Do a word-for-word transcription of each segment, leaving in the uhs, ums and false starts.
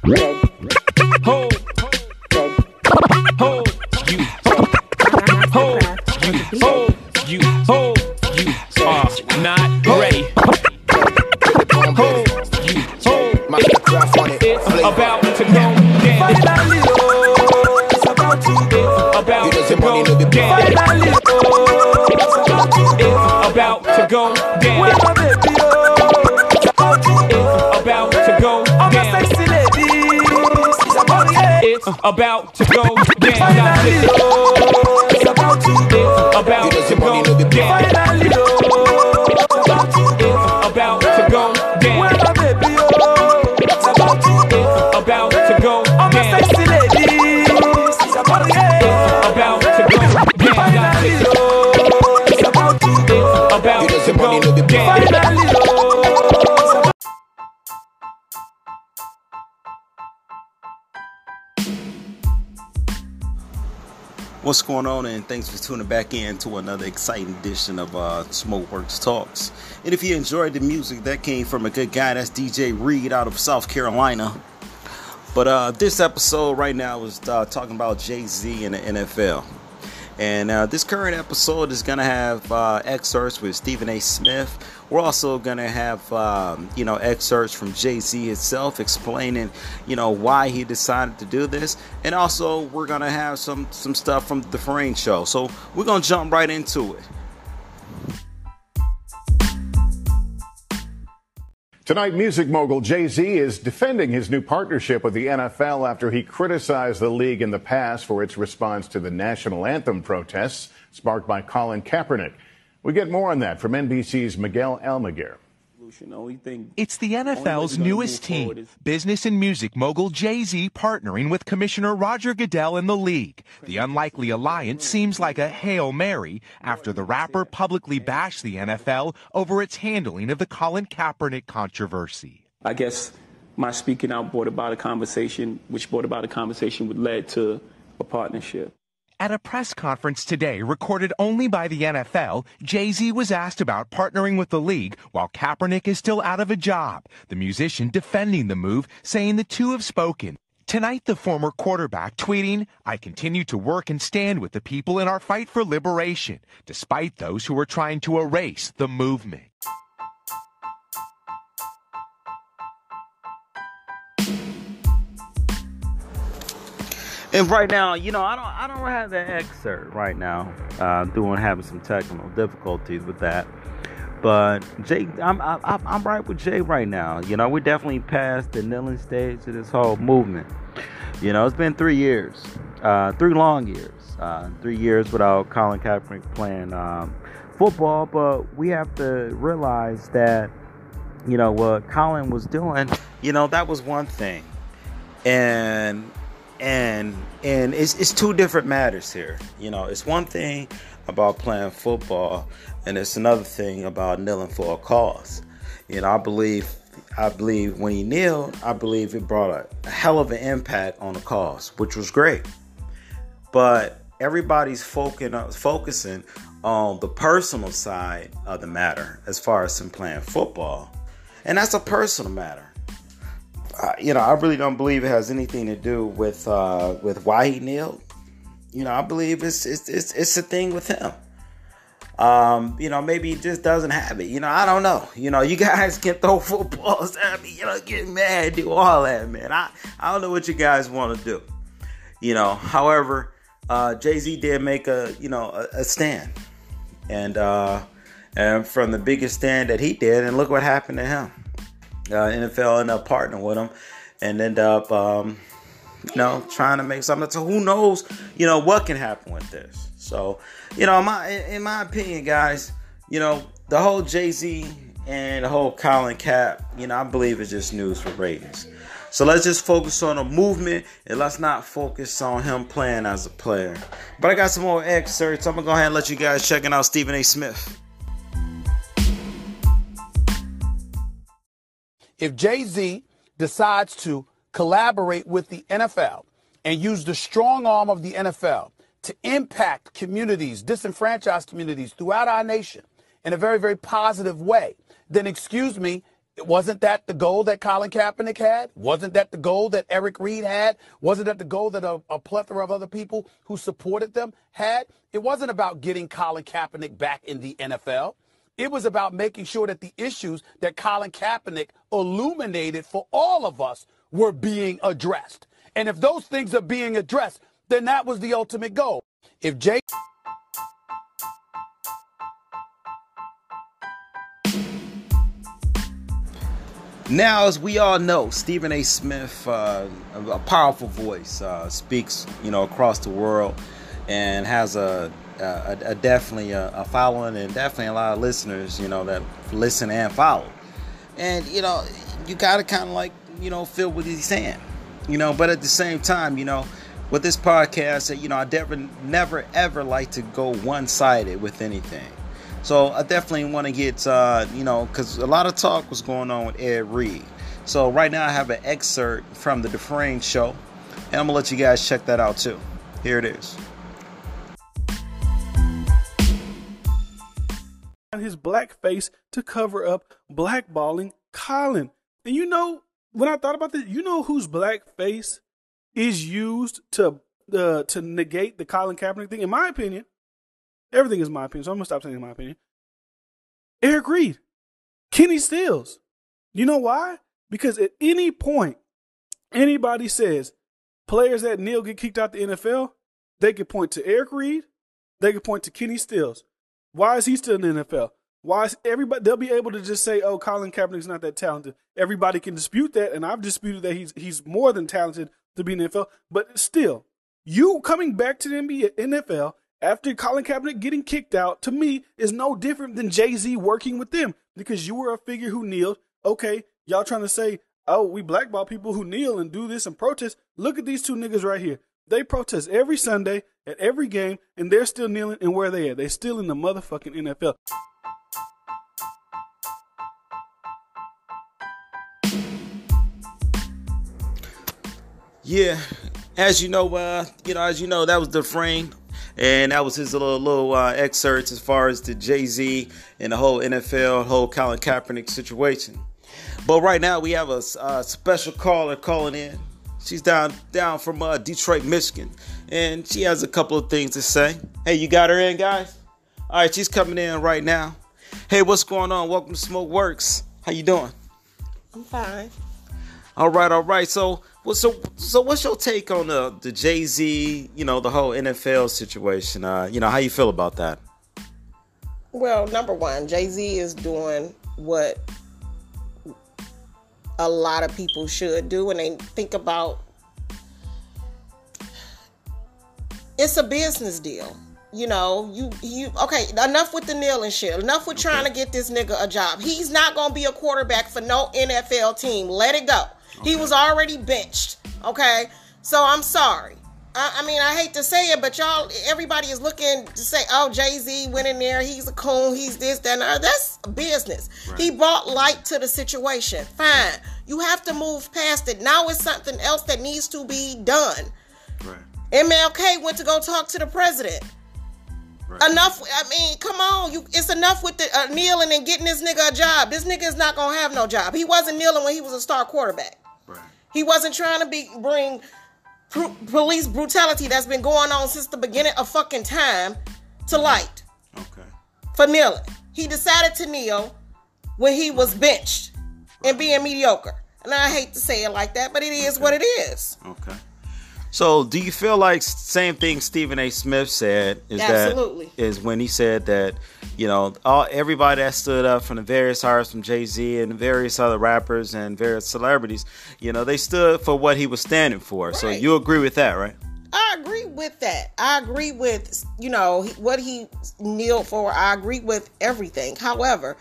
Ho, ho, you, ho, you, ho, you, ho, you are not ready. Ho, you, ho, it's about to go down. It's about to go down. It's about to go down. It's about to go down. It's about to go down. It's about to go down. It's about to go down. It's about to go down. It's about to go down. It's about to go down. It's about to go down. It's about to What's going on, and thanks for tuning back in to another exciting edition of uh, Smokeworks Talks. And if you enjoyed the music, that came from a good guy. That's D J Reed out of South Carolina. But uh, this episode right now is uh, talking about Jay-Z and the N F L. And uh, this current episode is going to have uh, excerpts with Stephen A. Smith. We're also going to have, um, you know, excerpts from Jay-Z himself explaining, you know, why he decided to do this. And also, we're going to have some, some stuff from the DeFranco. So we're going to jump right into it. Tonight, music mogul Jay-Z is defending his new partnership with the N F L after he criticized the league in the past for its response to the national anthem protests sparked by Colin Kaepernick. We get more on that from N B C's Miguel Almaguer. It's the N F L's newest team, business and music mogul Jay-Z partnering with Commissioner Roger Goodell and the league. The unlikely alliance seems like a Hail Mary after the rapper publicly bashed the N F L over its handling of the Colin Kaepernick controversy. I guess my speaking out brought about a conversation, which brought about a conversation which led to a partnership. At a press conference today, recorded only by the N F L, Jay-Z was asked about partnering with the league while Kaepernick is still out of a job. The musician defending the move, saying the two have spoken. Tonight, the former quarterback tweeting, "I continue to work and stand with the people in our fight for liberation, despite those who are trying to erase the movement." And right now, you know, I don't, I don't have the excerpt right now. Uh, doing having some technical difficulties with that. But Jay, I'm, I'm, I'm right with Jay right now. You know, we're definitely past the kneeling stage of this whole movement. You know, it's been three years, uh, three long years, uh, three years without Colin Kaepernick playing um, football. But we have to realize that, you know, what Colin was doing, you know, that was one thing, and. And and it's it's two different matters here. You know, it's one thing about playing football, and it's another thing about kneeling for a cause. You know, I believe I believe when he kneeled, I believe it brought a, a hell of an impact on the cause, which was great. But everybody's focusing focusing on the personal side of the matter as far as him playing football, and that's a personal matter. Uh, you know, I really don't believe it has anything to do with uh, with why he kneeled. You know, I believe it's it's it's, it's a thing with him. Um, you know, maybe he just doesn't have it. You know, I don't know. You know, you guys can throw footballs at me. You know, get mad, do all that, man. I, I don't know what you guys want to do. You know, however, uh, Jay-Z did make a, you know, a, a stand. And, uh, and from the biggest stand that he did, and look what happened to him. Uh, N F L ended up partnering with him and ended up, um, you know, trying to make something. So who knows, you know, what can happen with this. So, you know, my in my opinion, guys, you know, the whole Jay-Z and the whole Colin Kaepernick, you know, I believe it's just news for ratings. So let's just focus on the movement and let's not focus on him playing as a player. But I got some more excerpts. I'm going to go ahead and let you guys check it out. Stephen A. Smith. If Jay-Z decides to collaborate with the N F L and use the strong arm of the N F L to impact communities, disenfranchised communities throughout our nation in a very, very positive way, then excuse me, Wasn't that the goal that Colin Kaepernick had? Wasn't that the goal that Eric Reid had? Wasn't that the goal that a, a plethora of other people who supported them had? It wasn't about getting Colin Kaepernick back in the N F L. It was about making sure that the issues that Colin Kaepernick illuminated for all of us were being addressed. And if those things are being addressed, then that was the ultimate goal. If Jay... Now, as we all know, Stephen A. Smith, uh, a powerful voice, uh, speaks, you know, across the world, and has a, a, a definitely a, a following, and definitely a lot of listeners, you know, that listen and follow. And you know, you gotta kind of like, you know, feel what he's saying, you know. But at the same time, you know, with this podcast, you know, I never, never, ever like to go one-sided with anything. So I definitely want to get, uh, you know, because a lot of talk was going on with Eric Reid. So right now I have an excerpt from the DeFranco show, and I'm going to let you guys check that out too. Here it is. His black face to cover up blackballing Colin. And you know, when I thought about this, you know whose black face is used to uh, to negate the Colin Kaepernick thing? In my opinion, everything is my opinion, so I'm going to stop saying my opinion. Eric Reid, Kenny Stills. You know why? Because at any point, anybody says players that kneel get kicked out the N F L, they could point to Eric Reid, they could point to Kenny Stills. Why is he still in the N F L? Why is everybody? They'll be able to just say, oh, Colin Kaepernick's not that talented. Everybody can dispute that, and I've disputed that he's he's more than talented to be in the N F L. But still, you coming back to the N B A, N F L, after Colin Kaepernick getting kicked out, to me, is no different than Jay-Z working with them, because you were a figure who kneeled. Okay, y'all trying to say, oh, we blackball people who kneel and do this and protest. Look at these two niggas right here. They protest every Sunday at every game, and they're still kneeling, and where they at? They still in the motherfucking N F L. Yeah, as you know, uh, you know, as you know, that was the frame. And that was his little little uh, excerpts as far as the Jay-Z and the whole N F L, whole Colin Kaepernick situation. But right now we have a, a special caller calling in. She's down down from uh, Detroit, Michigan, and she has a couple of things to say. Hey, you got her in, guys? All right, she's coming in right now. Hey, what's going on? Welcome to Smokeworks. How you doing? I'm fine. All right, all right. So, well, so, so, what's your take on the the Jay-Z, you know, the whole N F L situation? Uh, you know, how you feel about that? Well, number one, Jay-Z is doing what a lot of people should do when they think about. It's a business deal, you know. You you okay? Enough with the kneeling shit. Enough with trying to get this nigga a job. He's not gonna be a quarterback for no N F L team. Let it go. Okay. He was already benched, okay? So I'm sorry. I, I mean, I hate to say it, but y'all, everybody is looking to say, oh, Jay-Z went in there, he's a coon, he's this, that, and that. That's business. Right. He brought light to the situation. Fine. You have to move past it. Now it's something else that needs to be done. Right. M L K went to go talk to the president. Right. Enough. I mean, come on. You, it's enough with the uh, kneeling and getting this nigga a job. This nigga is not going to have no job. He wasn't kneeling when he was a star quarterback. Right. He wasn't trying to be bring pro- police brutality that's been going on since the beginning of fucking time to light. Okay. For kneeling. He decided to kneel when he was benched right. and being mediocre. And I hate to say it like that, but it is okay. what it is. Okay. So do you feel like same thing Stephen A. Smith said is Absolutely. that is when he said that, you know, all everybody that stood up from the various artists from Jay-Z and various other rappers and various celebrities, you know, they stood for what he was standing for. Right. So you agree with that, right? I agree with that. I agree with, you know, what he kneeled for. I agree with everything. However,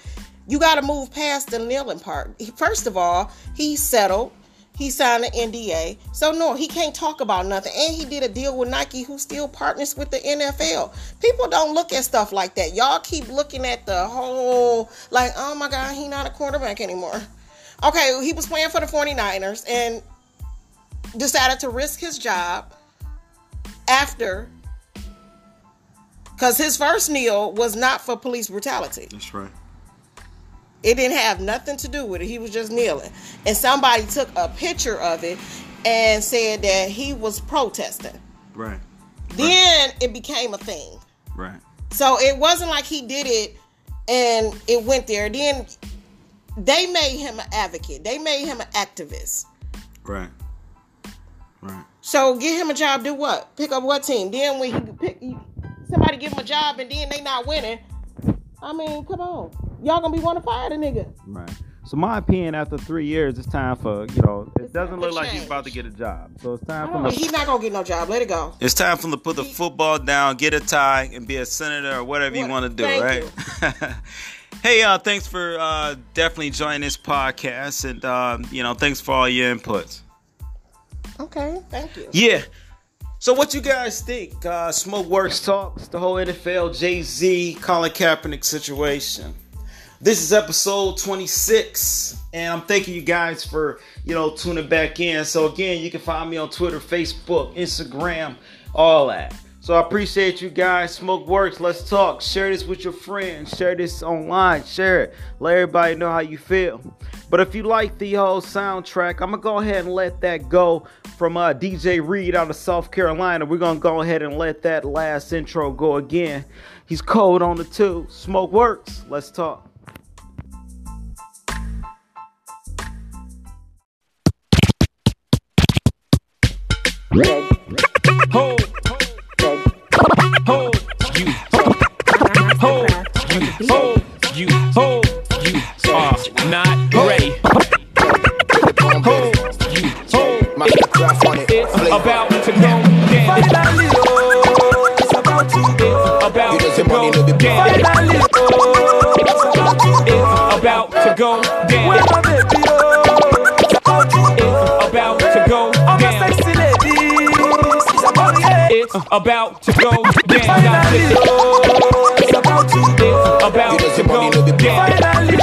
you got to move past the kneeling part. First of all, he settled. He signed an N D A. So, no, he can't talk about nothing. And he did a deal with Nike, who still partners with the N F L. People don't look at stuff like that. Y'all keep looking at the whole, like, oh, my God, he not a quarterback anymore. Okay, he was playing for the forty-niners and decided to risk his job after, because his first kneel was not for police brutality. That's right. It didn't have nothing to do with it. He was just kneeling. And somebody took a picture of it and said that he was protesting. Right. Then right. It became a thing. Right. So it wasn't like he did it and it went there. Then they made him an advocate. They made him an activist. Right. Right. So get him a job. Do what? Pick up what team? Then when he pick, somebody give him a job and then they not winning. I mean, come on. Y'all gonna be wanting to fire the nigga. Right. So my opinion, after three years, it's time for, you know, it it's doesn't look change. Like he's about to get a job. So it's time for him. He's not going to get no job. Let it go. It's time for him to put the he, football down, get a tie, and be a senator or whatever what, you want to do, thank right? Hey, y'all, thanks for uh, definitely joining this podcast. And, uh, you know, thanks for all your inputs. Okay, thank you. Yeah. So what you guys think? Uh, Smokeworks Talks, the whole N F L, Jay-Z, Colin Kaepernick situation. This is episode twenty-six, and I'm thanking you guys for, you know, tuning back in. So, again, you can find me on Twitter, Facebook, Instagram, all that. So, I appreciate you guys. Smoke Works. Let's talk. Share this with your friends. Share this online. Share it. Let everybody know how you feel. But if you like the whole soundtrack, I'm going to go ahead and let that go from uh, D J Reed out of South Carolina. We're going to go ahead and let that last intro go again. He's cold on the two. Smoke Works. Let's talk. Ho, ho, ho, you, ho, you, ho, you, ho, you are not ready. Ho, you, ho, it's about to go down. It's about to go down. It's about to go down. It's about to go down. It's about to go down. It's about to go down.